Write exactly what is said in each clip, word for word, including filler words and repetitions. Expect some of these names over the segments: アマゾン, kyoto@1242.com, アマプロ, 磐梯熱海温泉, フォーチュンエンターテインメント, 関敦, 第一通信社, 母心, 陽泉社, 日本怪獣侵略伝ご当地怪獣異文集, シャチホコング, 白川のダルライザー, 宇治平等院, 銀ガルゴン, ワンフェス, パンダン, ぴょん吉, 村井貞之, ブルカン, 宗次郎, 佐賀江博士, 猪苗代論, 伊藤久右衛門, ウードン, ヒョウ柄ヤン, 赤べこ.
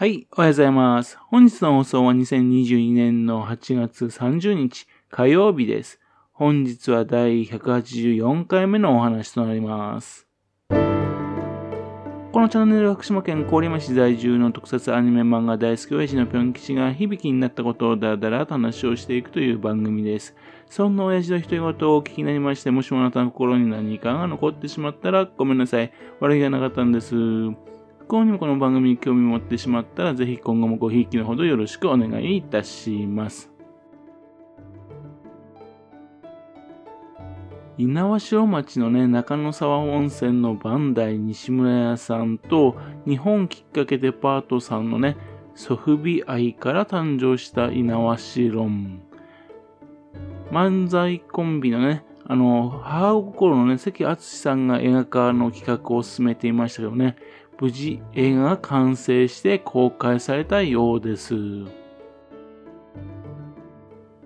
はい、おはようございます。本日の放送はにせんにじゅうにねんのはちがつさんじゅうにち火曜日です。本日はだいひゃくはちじゅうよんかいめのお話となります。このチャンネルは福島県郡山市在住の特撮アニメ漫画大好き親父のぴょん吉が響きになったことをだらだらと話をしていくという番組です。そんな親父の独り言をお聞きになりまして、もしもあなたの心に何かが残ってしまったらごめんなさい。悪気がなかったんです。以降にもこの番組に興味を持ってしまったら、ぜひ今後もごひいきのほどよろしくお願いいたします。猪苗代町のね、中野沢温泉の磐梯西村屋さんと日本きっかけデパートさんのね、ソフビ愛から誕生した猪苗代論。漫才コンビのね、あの、母心のね、関敦さんが映画化の企画を進めていましたけどね、無事映画が完成して公開されたようです。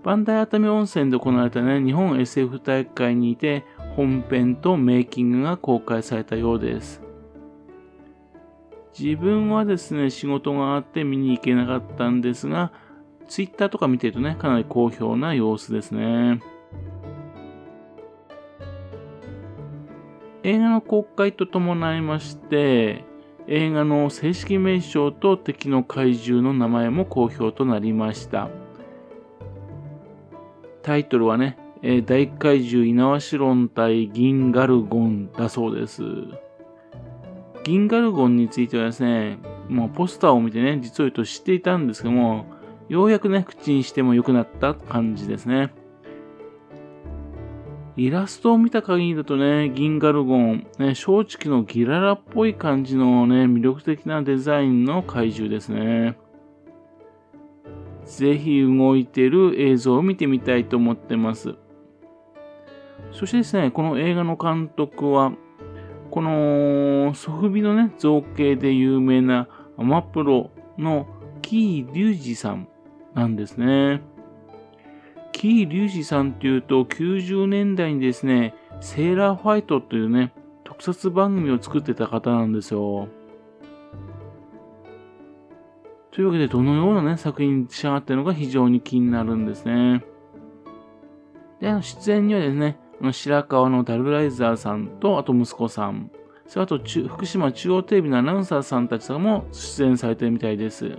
磐梯熱海温泉で行われたね、日本 エスエフ 大会にて本編とメイキングが公開されたようです。自分はですね、仕事があって見に行けなかったんですが、Twitter とか見てるとね、かなり好評な様子ですね。映画の公開と伴いまして、映画の正式名称と敵の怪獣の名前も公表となりました。タイトルはね、えー、大怪獣猪苗代論対銀ガルゴンだそうです。銀ガルゴンについてはですね、もうポスターを見てね、実を言うと知っていたんですけども、ようやくね、口にしても良くなった感じですね。イラストを見た限りだとね、銀ガルゴン、ね、正直のギララっぽい感じのね、魅力的なデザインの怪獣ですね。ぜひ動いてる映像を見てみたいと思ってます。そしてですね、この映画の監督は、このソフビのね、造形で有名なアマプロの喜井隆二さんなんですね。喜井隆二さんっていうときゅうじゅうねんだいにですね、セーラーファイトというね、特撮番組を作ってた方なんですよ。というわけで、どのようなね、作品に仕上がっているのか非常に気になるんですね。で、あの出演にはですね、白川のダルライザーさんと、あと息子さん、それあと福島中央テレビのアナウンサーさんたちも出演されているみたいです。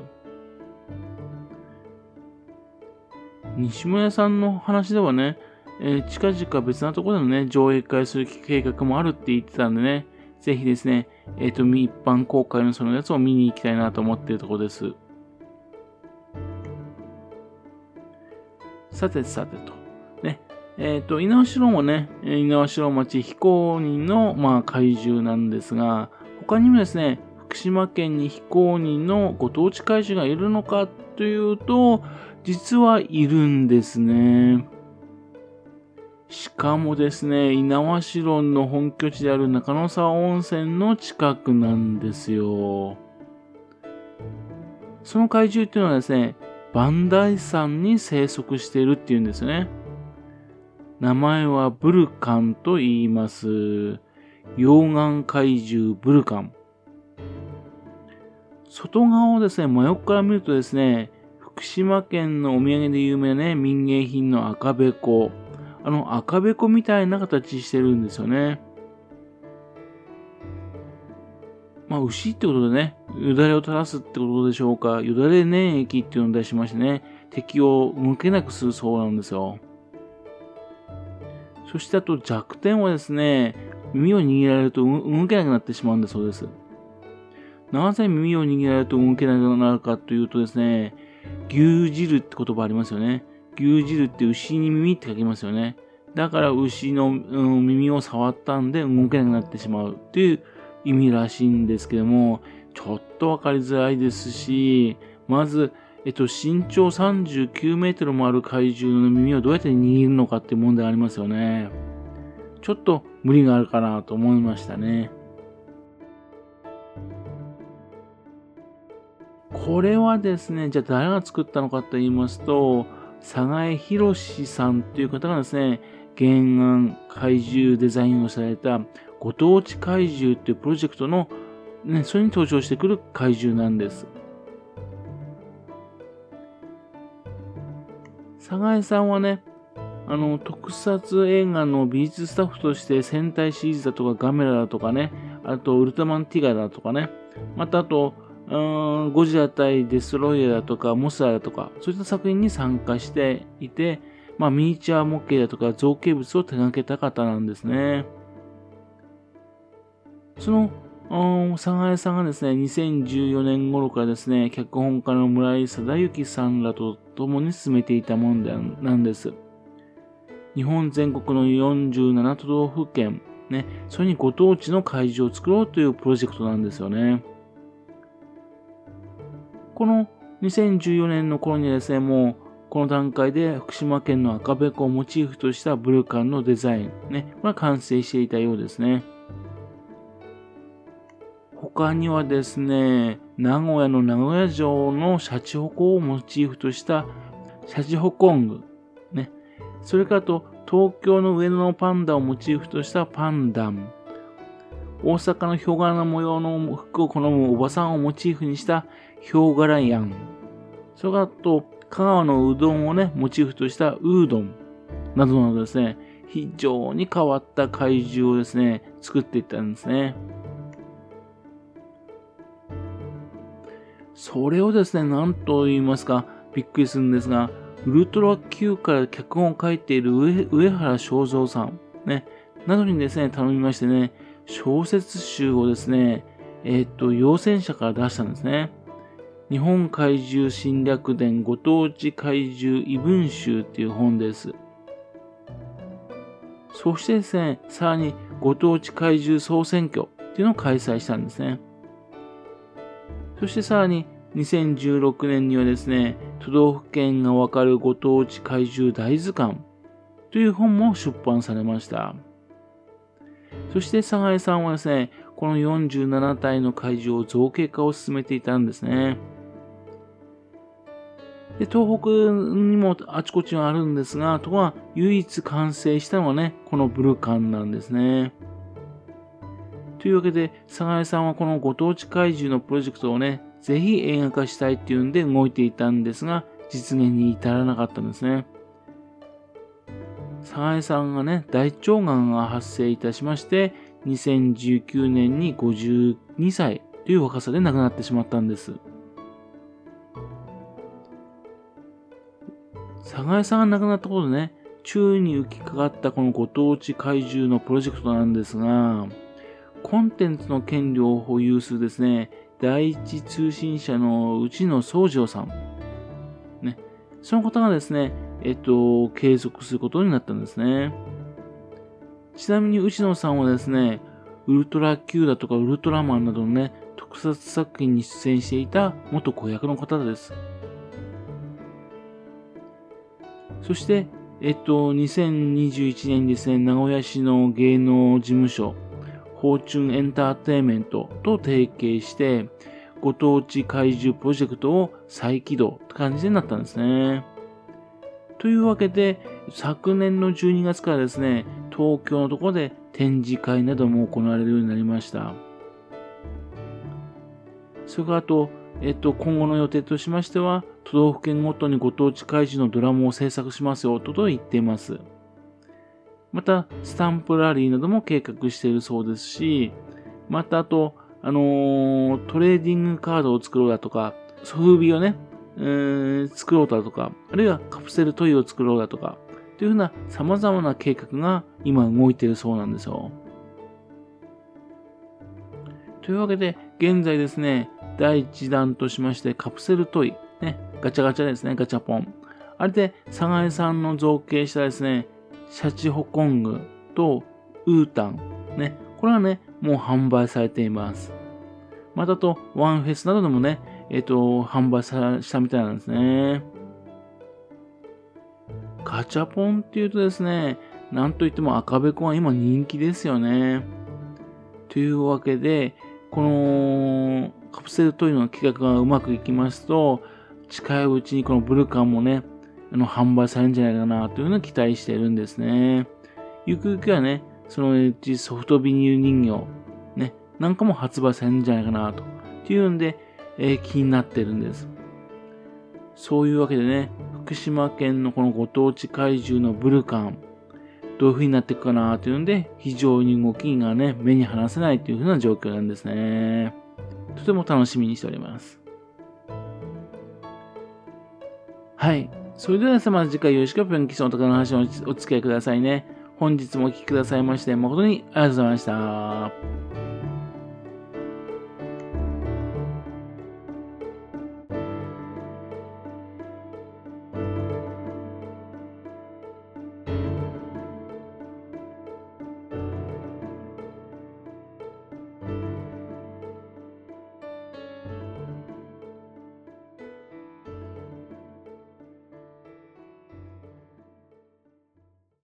西村さんの話ではね、えー、近々別なところでのね、上映会する計画もあるって言ってたんでね、ぜひですね、えっと、一般公開のそのやつを見に行きたいなと思っているところです。さてさてと。ね、えっと、猪苗代もね、猪苗代町非公認の、まあ、怪獣なんですが、他にもですね、福島県に非公認のご当地怪獣がいるのかというと、実はいるんですね。しかもですね、猪苗代論の本拠地である中野沢温泉の近くなんですよ。その怪獣っていうのはですね、磐梯山に生息しているっていうんですね。名前はブルカンと言います。溶岩怪獣ブルカン。外側をですね、真横から見るとですね、福島県のお土産で有名なね、民芸品の赤べこ。あの赤べこみたいな形してるんですよね。まあ、牛ってことでね、よだれを垂らすってことでしょうか。よだれ粘液っていうのを出しましてね、敵を動けなくするそうなんですよ。そしてあと弱点はですね、耳を握られると動けなくなってしまうんだそうです。なぜ耳を握られると動けなくなるかというとですね、牛汁って言葉ありますよね。牛汁って牛に耳って書きますよね。だから牛の、うん、耳を触ったんで動けなくなってしまうっていう意味らしいんですけども、ちょっとわかりづらいですし、まず、えっと、身長さんじゅうきゅうメートルもある怪獣の耳をどうやって握るのかっていう問題ありますよね。ちょっと無理があるかなと思いましたね。これはですね、じゃあ誰が作ったのかと言いますと、佐賀江博士さんという方がですね、原案、怪獣デザインをされたご当地怪獣というプロジェクトの、ね、それに登場してくる怪獣なんです。寒河江さんはね、あの特撮映画の美術スタッフとして戦隊シリーズだとかガメラだとかね、あとウルトラマンティガだとかね、またあとうーんゴジラ対デストロイヤーだとかモスラだとか、そういった作品に参加していて、まあ、ミニチュア模型だとか造形物を手掛けた方なんですね。その寒河江さんがですね、にせんじゅうよねん頃からですね、脚本家の村井貞之さんらと共に進めていたものなんです。日本全国のよんじゅうなな都道府県、ね、それにご当地の会場を作ろうというプロジェクトなんですよね。このにせんじゅうよねんの頃にはですね、もうこの段階で福島県の赤べこをモチーフとしたブルカンのデザイン、ね、これは完成していたようですね。他にはですね、名古屋の名古屋城のシャチホコをモチーフとしたシャチホコング、ね、それからと東京の上野のパンダをモチーフとしたパンダン、大阪のヒョウ柄の模様の服を好むおばさんをモチーフにしたヒョウ柄ヤン、それからと香川のうどんをねモチーフとしたウードンなどなどですね、非常に変わった怪獣をですね作っていったんですね。それをですね、何と言いますか、びっくりするんですが、ウルトラ Q から脚本を書いている 上, 上原正蔵さん、ね、などにですね、頼みましてね、小説集をですね、えー、っと、陽泉社から出したんですね。日本怪獣侵略伝ご当地怪獣異文集っていう本です。そしてですね、さらにご当地怪獣総選挙っていうのを開催したんですね。そしてさらににせんじゅうろくねんにはですね、都道府県がわかるご当地怪獣大図鑑という本も出版されました。そして寒河江さんはですね、このよんじゅうなな体の怪獣を造形化を進めていたんですね。で、東北にもあちこちあるんですが、とは唯一完成したのはね、このブルカンなんですね。というわけで、寒河江さんはこのご当地怪獣のプロジェクトをね、ぜひ映画化したいっていうんで動いていたんですが、実現に至らなかったんですね。寒河江さんがね、大腸がんが発生いたしまして、にせんじゅうきゅうねんにごじゅうにさいという若さで亡くなってしまったんです。寒河江さんが亡くなったことでね、宙に浮きかかったこのご当地怪獣のプロジェクトなんですが、コンテンツの権利を保有するですね、第一通信社のうちの宗次郎さん、ね、その方がですね、えっと、継続することになったんですね。ちなみに内野さんはですね、ウルトラ Q だとかウルトラマンなどのね、特撮作品に出演していた元子役の方です。そして、えっと、にせんにじゅういちねんにですね、名古屋市の芸能事務所、フォーチュンエンターテインメントと提携して、ご当地怪獣プロジェクトを再起動って感じになったんですね。というわけで、昨年のじゅうにがつからですね、東京のところで展示会なども行われるようになりました。それからあと、えっと、今後の予定としましては、都道府県ごとにご当地怪獣のドラマを制作しますよと言っています。また、スタンプラリーなども計画しているそうですし、またあと、あのー、トレーディングカードを作ろうだとか、ソフビをね、えー、作ろうだとか、あるいはカプセルトイを作ろうだとか、というふうな様々な計画が今動いているそうなんですよ。というわけで、現在ですね、だいいちだんとしましてカプセルトイ、ね、ガチャガチャですね、ガチャポン。あれで、寒河江さんの造形したですね、シャチホコングとウータン、ね、これはね、もう販売されています。またと、ワンフェスなどでもね、えっと、販売したみたいなんですね。ガチャポンっていうとですね、なんといっても赤べこは今人気ですよね。というわけで、このカプセルトイの企画がうまくいきますと、近いうちにこのブルカンもね、あの販売されるんじゃないかなというのを期待しているんですね。ゆくゆくはね、そのうちソフトビニール人形、ね、なんかも発売されるんじゃないかなと。というんで、えー、気になってるんです。そういうわけでね、福島県のこのご当地怪獣のブルカン、どういう風になっていくかなというので、非常に動きがね、目に離せないという風な状況なんですね。とても楽しみにしております。はい。それではですね、また次回よろしく分岐その他の話にお付き合いくださいね。本日もお聞きくださいまして、誠にありがとうございました。